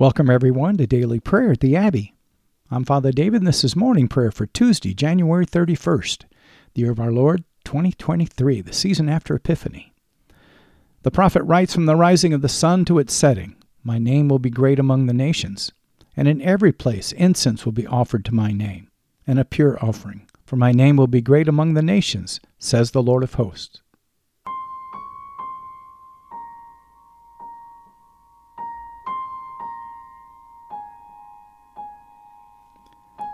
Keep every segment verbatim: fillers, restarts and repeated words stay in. Welcome, everyone, to Daily Prayer at the Abbey. I'm Father David, and this is Morning Prayer for Tuesday, January thirty-first, the year of our Lord, twenty twenty-three, the season after Epiphany. The prophet writes, "From the rising of the sun to its setting, my name will be great among the nations, and in every place incense will be offered to my name, and a pure offering. For my name will be great among the nations, says the Lord of hosts."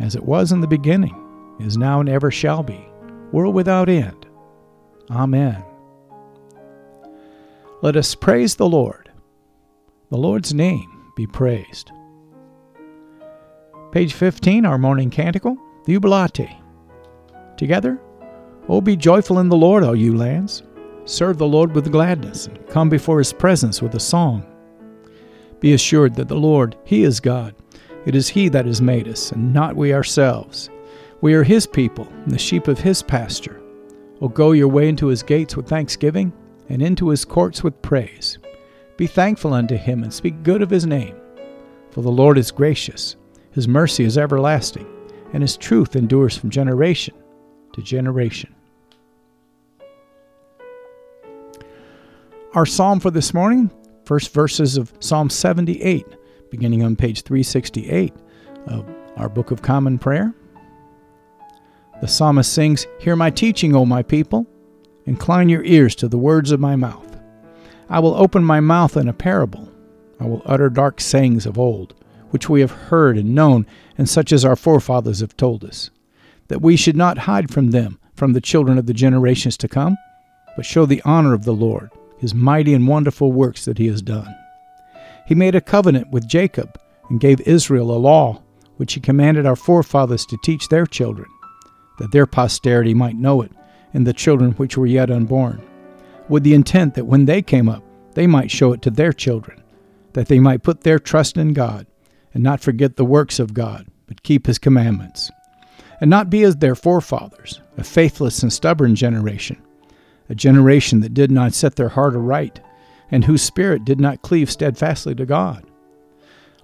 as it was in the beginning, is now, and ever shall be, world without end. Amen. Let us praise the Lord. The Lord's name be praised. Page fifteen, our morning canticle, the Jubilate. Together, O be joyful in the Lord, all you lands. Serve the Lord with gladness, and come before his presence with a song. Be assured that the Lord, he is God. It is he that has made us, and not we ourselves. We are his people, and the sheep of his pasture. O go your way into his gates with thanksgiving, and into his courts with praise. Be thankful unto him, and speak good of his name. For the Lord is gracious, his mercy is everlasting, and his truth endures from generation to generation. Our psalm for this morning, first verses of Psalm seventy-eight, beginning on page three sixty-eight of our Book of Common Prayer. The psalmist sings, "Hear my teaching, O my people. Incline your ears to the words of my mouth. I will open my mouth in a parable. I will utter dark sayings of old, which we have heard and known, and such as our forefathers have told us, that we should not hide from them, from the children of the generations to come, but show the honor of the Lord, his mighty and wonderful works that he has done. He made a covenant with Jacob and gave Israel a law, which he commanded our forefathers to teach their children, that their posterity might know it, and the children which were yet unborn, with the intent that when they came up, they might show it to their children, that they might put their trust in God, and not forget the works of God, but keep his commandments, and not be as their forefathers, a faithless and stubborn generation, a generation that did not set their heart aright, and whose spirit did not cleave steadfastly to God.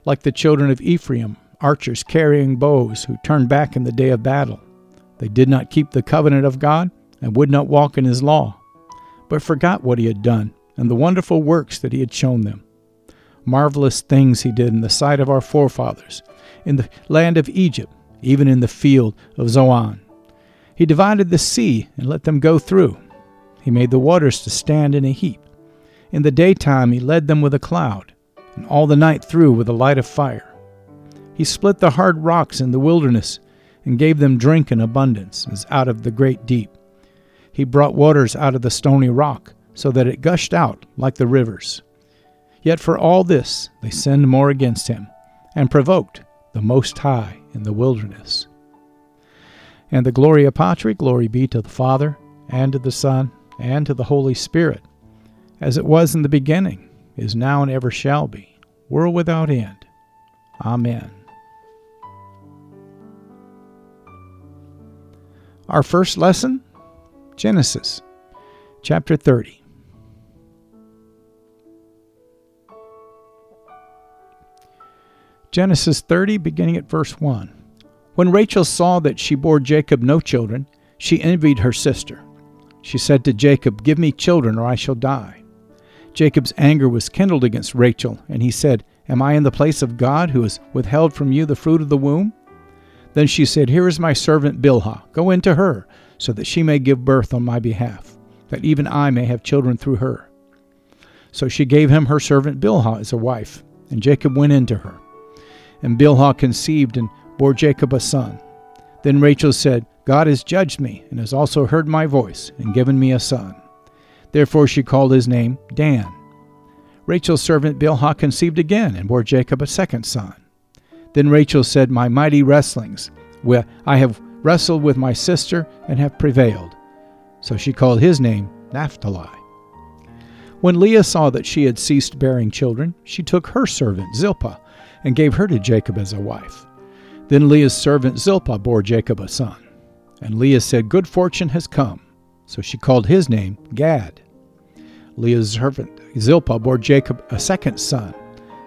Like the children of Ephraim, archers carrying bows, who turned back in the day of battle. They did not keep the covenant of God, and would not walk in his law, but forgot what he had done, and the wonderful works that he had shown them. Marvelous things he did in the sight of our forefathers, in the land of Egypt, even in the field of Zoan. He divided the sea, and let them go through. He made the waters to stand in a heap. In the daytime he led them with a cloud, and all the night through with a light of fire. He split the hard rocks in the wilderness and gave them drink in abundance as out of the great deep. He brought waters out of the stony rock so that it gushed out like the rivers. Yet for all this they sinned more against him and provoked the Most High in the wilderness. And the Gloria Patri, glory be to the Father, and to the Son, and to the Holy Spirit, as it was in the beginning, is now, and ever shall be, world without end. Amen. Our first lesson, Genesis, chapter thirty. Genesis thirty, beginning at verse one. When Rachel saw that she bore Jacob no children, she envied her sister. She said to Jacob, "Give me children, or I shall die." Jacob's anger was kindled against Rachel, and he said, "Am I in the place of God, who has withheld from you the fruit of the womb?" Then she said, "Here is my servant Bilhah. Go in to her, so that she may give birth on my behalf, that even I may have children through her." So she gave him her servant Bilhah as a wife, and Jacob went in to her. And Bilhah conceived and bore Jacob a son. Then Rachel said, "God has judged me, and has also heard my voice, and given me a son." Therefore she called his name Dan. Rachel's servant Bilhah conceived again, and bore Jacob a second son. Then Rachel said, "My mighty wrestlings, where I have wrestled with my sister, and have prevailed." So she called his name Naphtali. When Leah saw that she had ceased bearing children, she took her servant Zilpah, and gave her to Jacob as a wife. Then Leah's servant Zilpah bore Jacob a son. And Leah said, "Good fortune has come." So she called his name Gad. Leah's servant Zilpah bore Jacob a second son.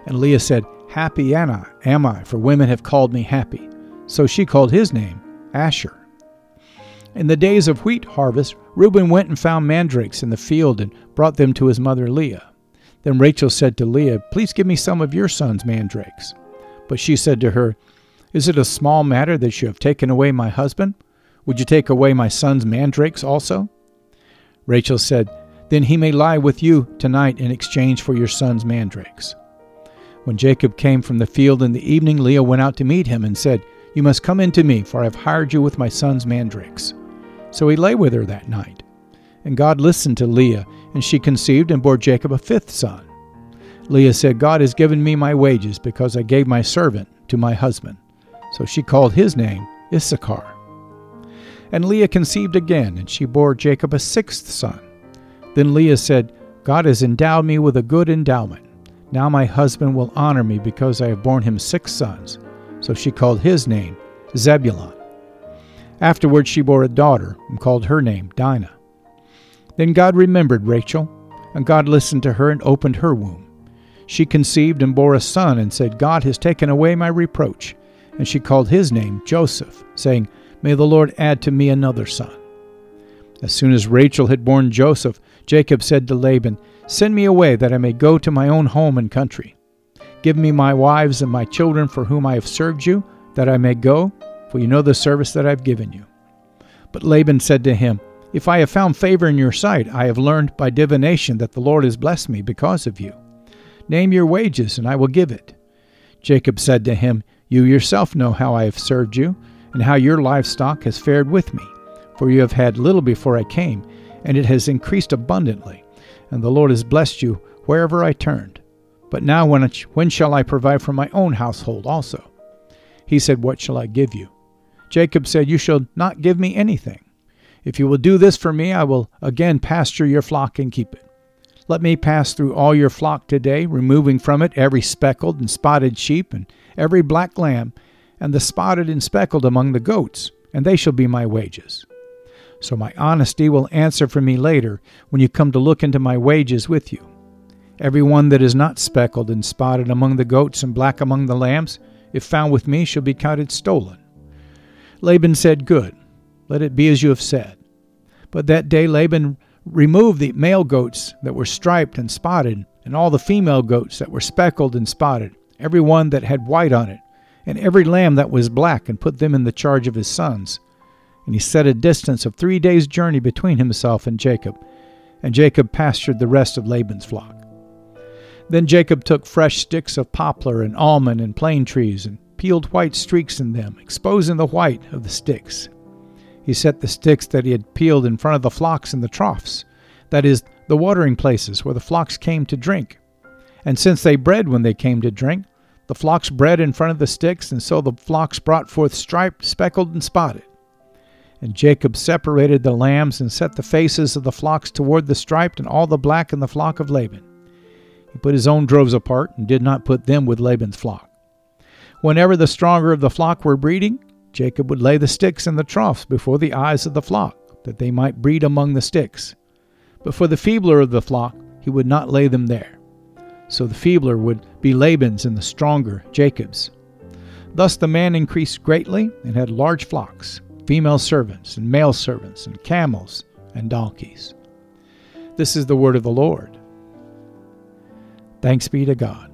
And Leah said, "Happy am I, for women have called me happy." So she called his name Asher. In the days of wheat harvest, Reuben went and found mandrakes in the field and brought them to his mother Leah. Then Rachel said to Leah, "Please give me some of your son's mandrakes." But she said to her, "Is it a small matter that you have taken away my husband? Would you take away my son's mandrakes also?" Rachel said, "Then he may lie with you tonight in exchange for your son's mandrakes." When Jacob came from the field in the evening, Leah went out to meet him and said, "You must come in to me, for I have hired you with my son's mandrakes." So he lay with her that night. And God listened to Leah, and she conceived and bore Jacob a fifth son. Leah said, "God has given me my wages, because I gave my servant to my husband." So she called his name Issachar. And Leah conceived again, and she bore Jacob a sixth son. Then Leah said, "God has endowed me with a good endowment. Now my husband will honor me, because I have borne him six sons." So she called his name Zebulun. Afterwards she bore a daughter, and called her name Dinah. Then God remembered Rachel, and God listened to her and opened her womb. She conceived and bore a son, and said, "God has taken away my reproach." And she called his name Joseph, saying, "May the Lord add to me another son." As soon as Rachel had borne Joseph, Jacob said to Laban, "Send me away, that I may go to my own home and country. Give me my wives and my children, for whom I have served you, that I may go, for you know the service that I have given you." But Laban said to him, "If I have found favor in your sight, I have learned by divination that the Lord has blessed me because of you. Name your wages, and I will give it." Jacob said to him, "You yourself know how I have served you, and how your livestock has fared with me. For you have had little before I came, and it has increased abundantly, and the Lord has blessed you wherever I turned. But now when, when shall I provide for my own household also?" He said, "What shall I give you?" Jacob said, "You shall not give me anything. If you will do this for me, I will again pasture your flock and keep it. Let me pass through all your flock today, removing from it every speckled and spotted sheep, and every black lamb, and the spotted and speckled among the goats, and they shall be my wages. So my honesty will answer for me later, when you come to look into my wages with you. Every one that is not speckled and spotted among the goats and black among the lambs, if found with me, shall be counted stolen." Laban said, "Good, let it be as you have said." But that day Laban removed the male goats that were striped and spotted, and all the female goats that were speckled and spotted, every one that had white on it, and every lamb that was black, and put them in the charge of his sons. And he set a distance of three days' journey between himself and Jacob, and Jacob pastured the rest of Laban's flock. Then Jacob took fresh sticks of poplar and almond and plane trees and peeled white streaks in them, exposing the white of the sticks. He set the sticks that he had peeled in front of the flocks in the troughs, that is, the watering places where the flocks came to drink. And since they bred when they came to drink, the flocks bred in front of the sticks, and so the flocks brought forth striped, speckled, and spotted. And Jacob separated the lambs and set the faces of the flocks toward the striped and all the black in the flock of Laban. He put his own droves apart and did not put them with Laban's flock. Whenever the stronger of the flock were breeding, Jacob would lay the sticks in the troughs before the eyes of the flock, that they might breed among the sticks. But for the feebler of the flock, he would not lay them there. So the feebler would be Laban's and the stronger Jacob's. Thus the man increased greatly and had large flocks, female servants and male servants and camels and donkeys. This is the word of the Lord. Thanks be to God.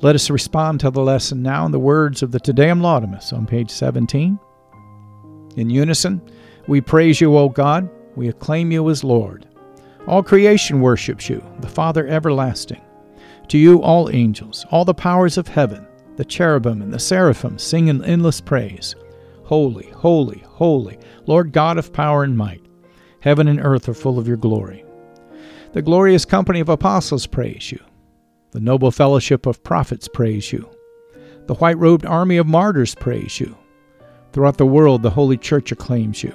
Let us respond to the lesson now in the words of the Te Deum Laudamus on page seventeen. In unison, we praise you, O God. We acclaim you as Lord. All creation worships you, the Father everlasting. To you all angels, all the powers of heaven, the cherubim and the seraphim sing in endless praise. Holy, holy, holy, Lord God of power and might. Heaven and earth are full of your glory. The glorious company of apostles praise you. The noble fellowship of prophets praise you. The white-robed army of martyrs praise you. Throughout the world, the Holy Church acclaims you.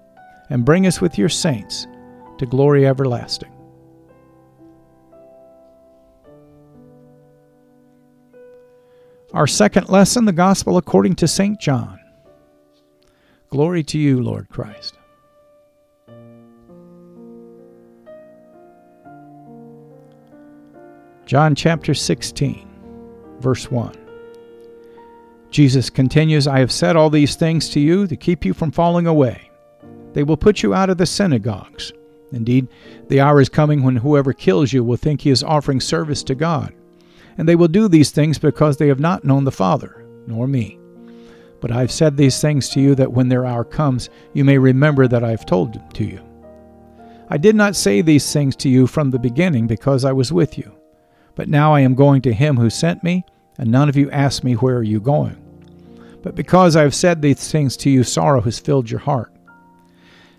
and bring us with your saints to glory everlasting. Our second lesson, the Gospel according to Saint John. Glory to you, Lord Christ. John chapter sixteen, verse one. Jesus continues, I have said all these things to you to keep you from falling away. They will put you out of the synagogues. Indeed, the hour is coming when whoever kills you will think he is offering service to God. And they will do these things because they have not known the Father, nor me. But I have said these things to you that when their hour comes, you may remember that I have told them to you. I did not say these things to you from the beginning because I was with you. But now I am going to him who sent me, and none of you ask me, where are you going? But because I have said these things to you, sorrow has filled your heart.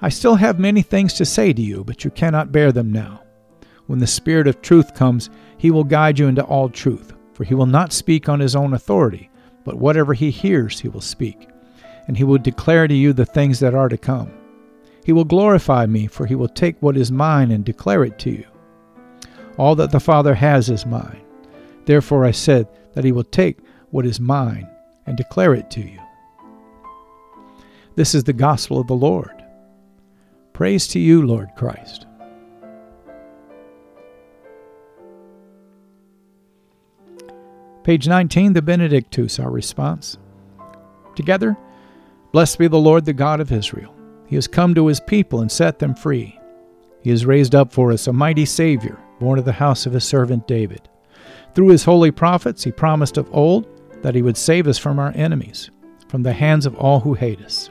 I still have many things to say to you, but you cannot bear them now. When the Spirit of truth comes, he will guide you into all truth, for he will not speak on his own authority, but whatever he hears he will speak, and he will declare to you the things that are to come. He will glorify me, for he will take what is mine and declare it to you. All that the Father has is mine. Therefore I said that he will take what is mine and declare it to you. This is the gospel of the Lord. Praise to you, Lord Christ. Page nineteen, the Benedictus, our response. Together, blessed be the Lord, the God of Israel. He has come to his people and set them free. He has raised up for us a mighty Savior, born of the house of his servant David. Through his holy prophets he promised of old that he would save us from our enemies, from the hands of all who hate us.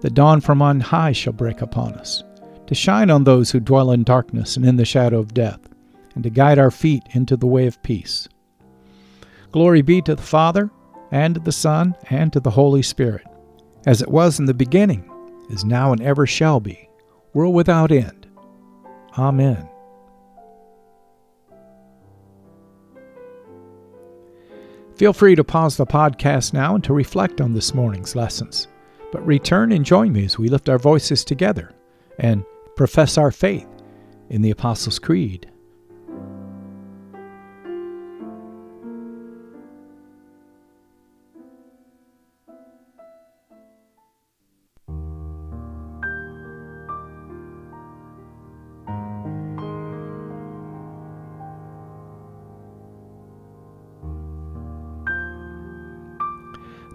the dawn from on high shall break upon us, to shine on those who dwell in darkness and in the shadow of death, and to guide our feet into the way of peace. Glory be to the Father, and to the Son, and to the Holy Spirit, as it was in the beginning, is now and ever shall be, world without end. Amen. Feel free to pause the podcast now and to reflect on this morning's lessons, but return and join me as we lift our voices together and profess our faith in the Apostles' Creed.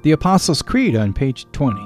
The Apostles' Creed on page twenty.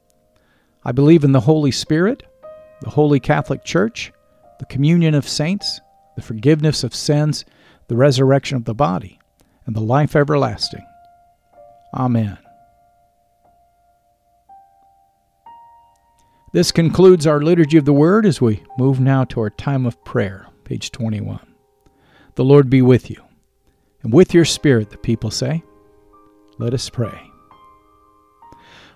I believe in the Holy Spirit, the Holy Catholic Church, the communion of saints, the forgiveness of sins, the resurrection of the body, and the life everlasting. Amen. This concludes our Liturgy of the Word as we move now to our time of prayer, page twenty-one. The Lord be with you, and with your spirit, the people say. Let us pray.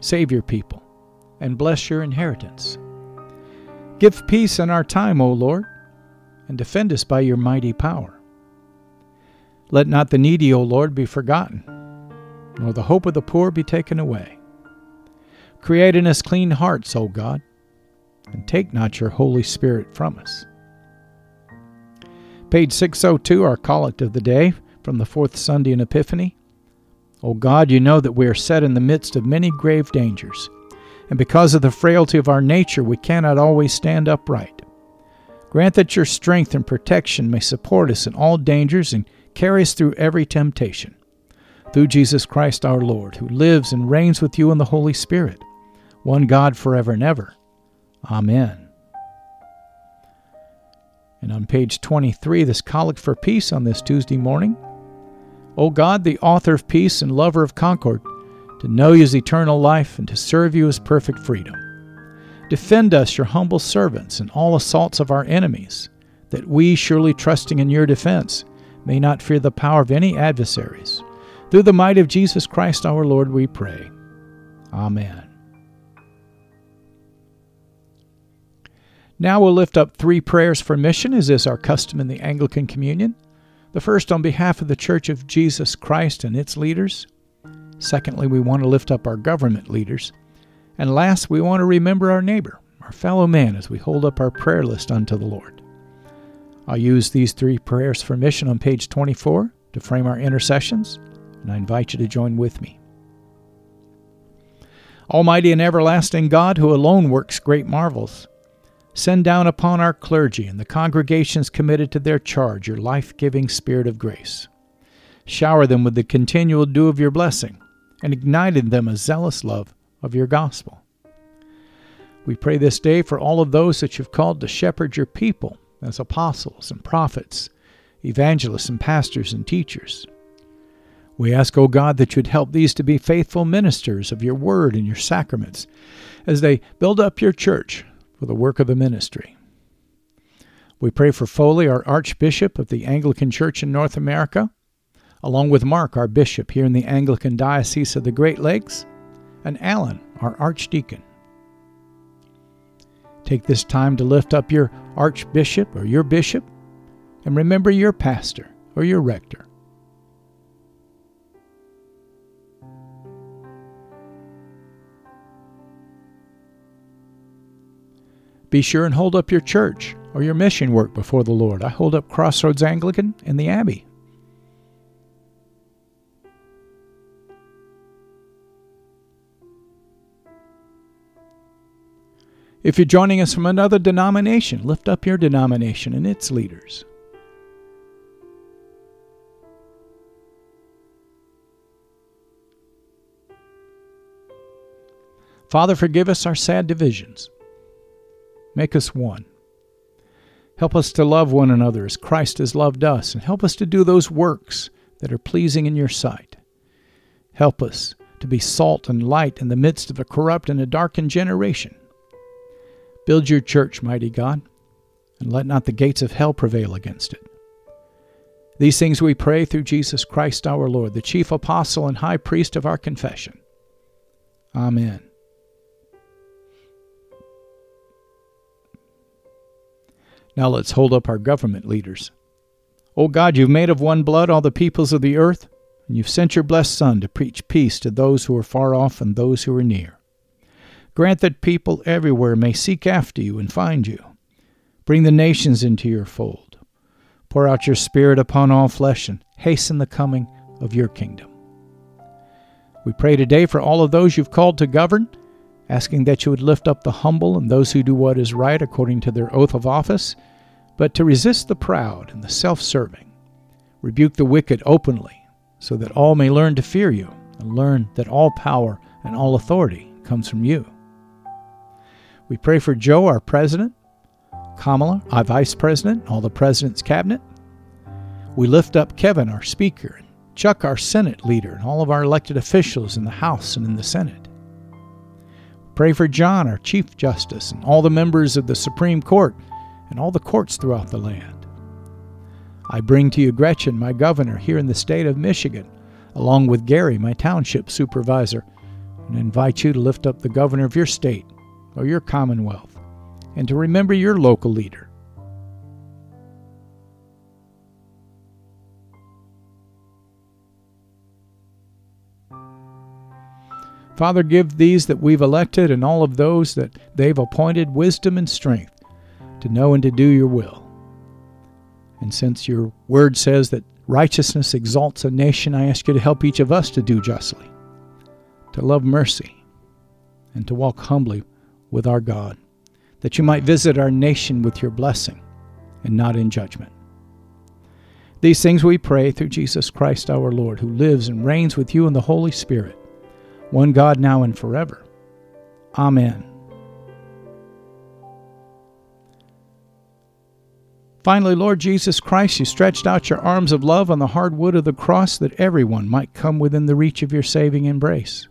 save your people, and bless your inheritance. Give peace in our time, O Lord, and defend us by your mighty power. Let not the needy, O Lord, be forgotten, nor the hope of the poor be taken away. Create in us clean hearts, O God, and take not your Holy Spirit from us. Page six oh two, our collect of the day from the fourth Sunday in Epiphany. O God, you know that we are set in the midst of many grave dangers, and because of the frailty of our nature, we cannot always stand upright. Grant that your strength and protection may support us in all dangers and carry us through every temptation. Through Jesus Christ our Lord, who lives and reigns with you in the Holy Spirit, one God forever and ever. Amen. And on page twenty-three, this Collect for Peace on this Tuesday morning. O God, the author of peace and lover of concord, to know you is eternal life and to serve you is perfect freedom. Defend us, your humble servants, in all assaults of our enemies, that we, surely trusting in your defense, may not fear the power of any adversaries. Through the might of Jesus Christ our Lord we pray. Amen. Now we'll lift up three prayers for mission, as is our custom in the Anglican Communion. The first on behalf of the Church of Jesus Christ and its leaders. Secondly, we want to lift up our government leaders. And last, we want to remember our neighbor, our fellow man, as we hold up our prayer list unto the Lord. I'll use these three prayers for mission on page twenty-four to frame our intercessions, and I invite you to join with me. Almighty and everlasting God, who alone works great marvels, send down upon our clergy and the congregations committed to their charge your life-giving spirit of grace. Shower them with the continual dew of your blessing, and ignited them a zealous love of your gospel. We pray this day for all of those that you've called to shepherd your people as apostles and prophets, evangelists and pastors and teachers. We ask, O God, that you'd help these to be faithful ministers of your word and your sacraments as they build up your church for the work of the ministry. We pray for Foley, our Archbishop of the Anglican Church in North America, along with Mark, our Bishop here in the Anglican Diocese of the Great Lakes, and Alan, our Archdeacon. Take this time to lift up your Archbishop or your Bishop, and remember your pastor or your rector. Be sure and hold up your church or your mission work before the Lord. I hold up Crossroads Anglican and the Abbey. If you're joining us from another denomination, lift up your denomination and its leaders. Father, forgive us our sad divisions. Make us one. Help us to love one another as Christ has loved us, and help us to do those works that are pleasing in your sight. Help us to be salt and light in the midst of a corrupt and a darkened generation. Build your church, mighty God, and let not the gates of hell prevail against it. These things we pray through Jesus Christ our Lord, the chief apostle and high priest of our confession. Amen. Now let's hold up our government leaders. O God, you've made of one blood all the peoples of the earth, and you've sent your blessed Son to preach peace to those who are far off and those who are near. Grant that people everywhere may seek after you and find you. Bring the nations into your fold. Pour out your Spirit upon all flesh and hasten the coming of your kingdom. We pray today for all of those you've called to govern, asking that you would lift up the humble and those who do what is right according to their oath of office, but to resist the proud and the self-serving. Rebuke the wicked openly, so that all may learn to fear you and learn that all power and all authority comes from you. We pray for Joe, our president, Kamala, our vice president, all the president's cabinet. We lift up Kevin, our speaker, and Chuck, our Senate leader, and all of our elected officials in the House and in the Senate. Pray for John, our Chief Justice, and all the members of the Supreme Court and all the courts throughout the land. I bring to you Gretchen, my governor here in the state of Michigan, along with Gary, my township supervisor, and invite you to lift up the governor of your state or your commonwealth and to remember your local leader. Father, give these that we've elected and all of those that they've appointed wisdom and strength to know and to do your will. And since your word says that righteousness exalts a nation, I ask you to help each of us to do justly, to love mercy, and to walk humbly with our God, that you might visit our nation with your blessing and not in judgment. These things we pray through Jesus Christ our Lord, who lives and reigns with you in the Holy Spirit, one God, now and forever. Amen. Finally, Lord Jesus Christ, you stretched out your arms of love on the hard wood of the cross that everyone might come within the reach of your saving embrace.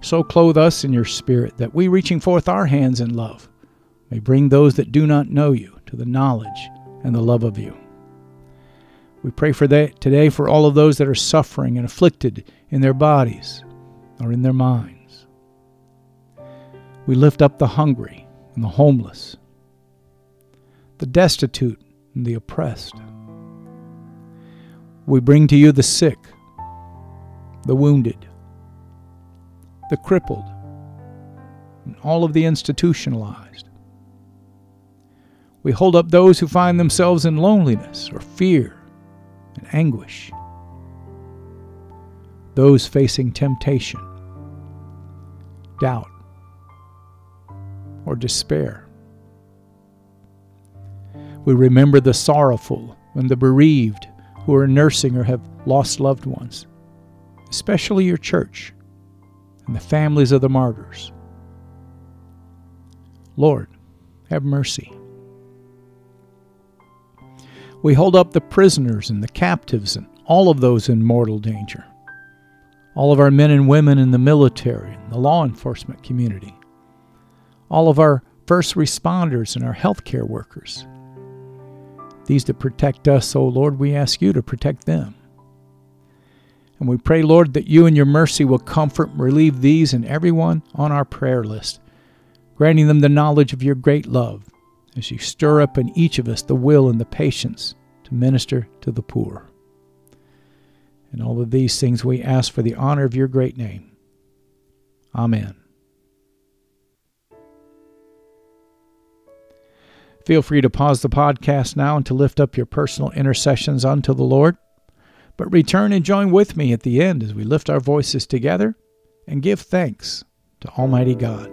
So clothe us in your Spirit that we, reaching forth our hands in love, may bring those that do not know you to the knowledge and the love of you. We pray for that today for all of those that are suffering and afflicted in their bodies or in their minds. We lift up the hungry and the homeless, the destitute and the oppressed. We bring to you the sick, the wounded, the crippled, and all of the institutionalized. We hold up those who find themselves in loneliness or fear and anguish, those facing temptation, doubt, or despair. We remember the sorrowful and the bereaved who are nursing or have lost loved ones, especially your church and the families of the martyrs. Lord, have mercy. We hold up the prisoners and the captives and all of those in mortal danger, all of our men and women in the military and the law enforcement community, all of our first responders and our healthcare workers. These that protect us, O Lord, we ask you to protect them. And we pray, Lord, that you in your mercy will comfort and relieve these and everyone on our prayer list, granting them the knowledge of your great love as you stir up in each of us the will and the patience to minister to the poor. And all of these things we ask for the honor of your great name. Amen. Feel free to pause the podcast now and to lift up your personal intercessions unto the Lord. But return and join with me at the end as we lift our voices together and give thanks to Almighty God.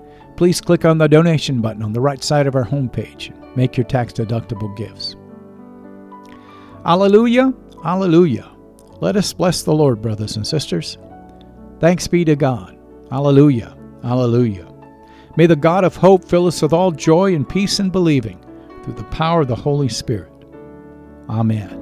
please click on the donation button on the right side of our homepage and make your tax-deductible gifts. Alleluia, alleluia. Let us bless the Lord, brothers and sisters. Thanks be to God. Alleluia, alleluia. May the God of hope fill us with all joy and peace in believing through the power of the Holy Spirit. Amen.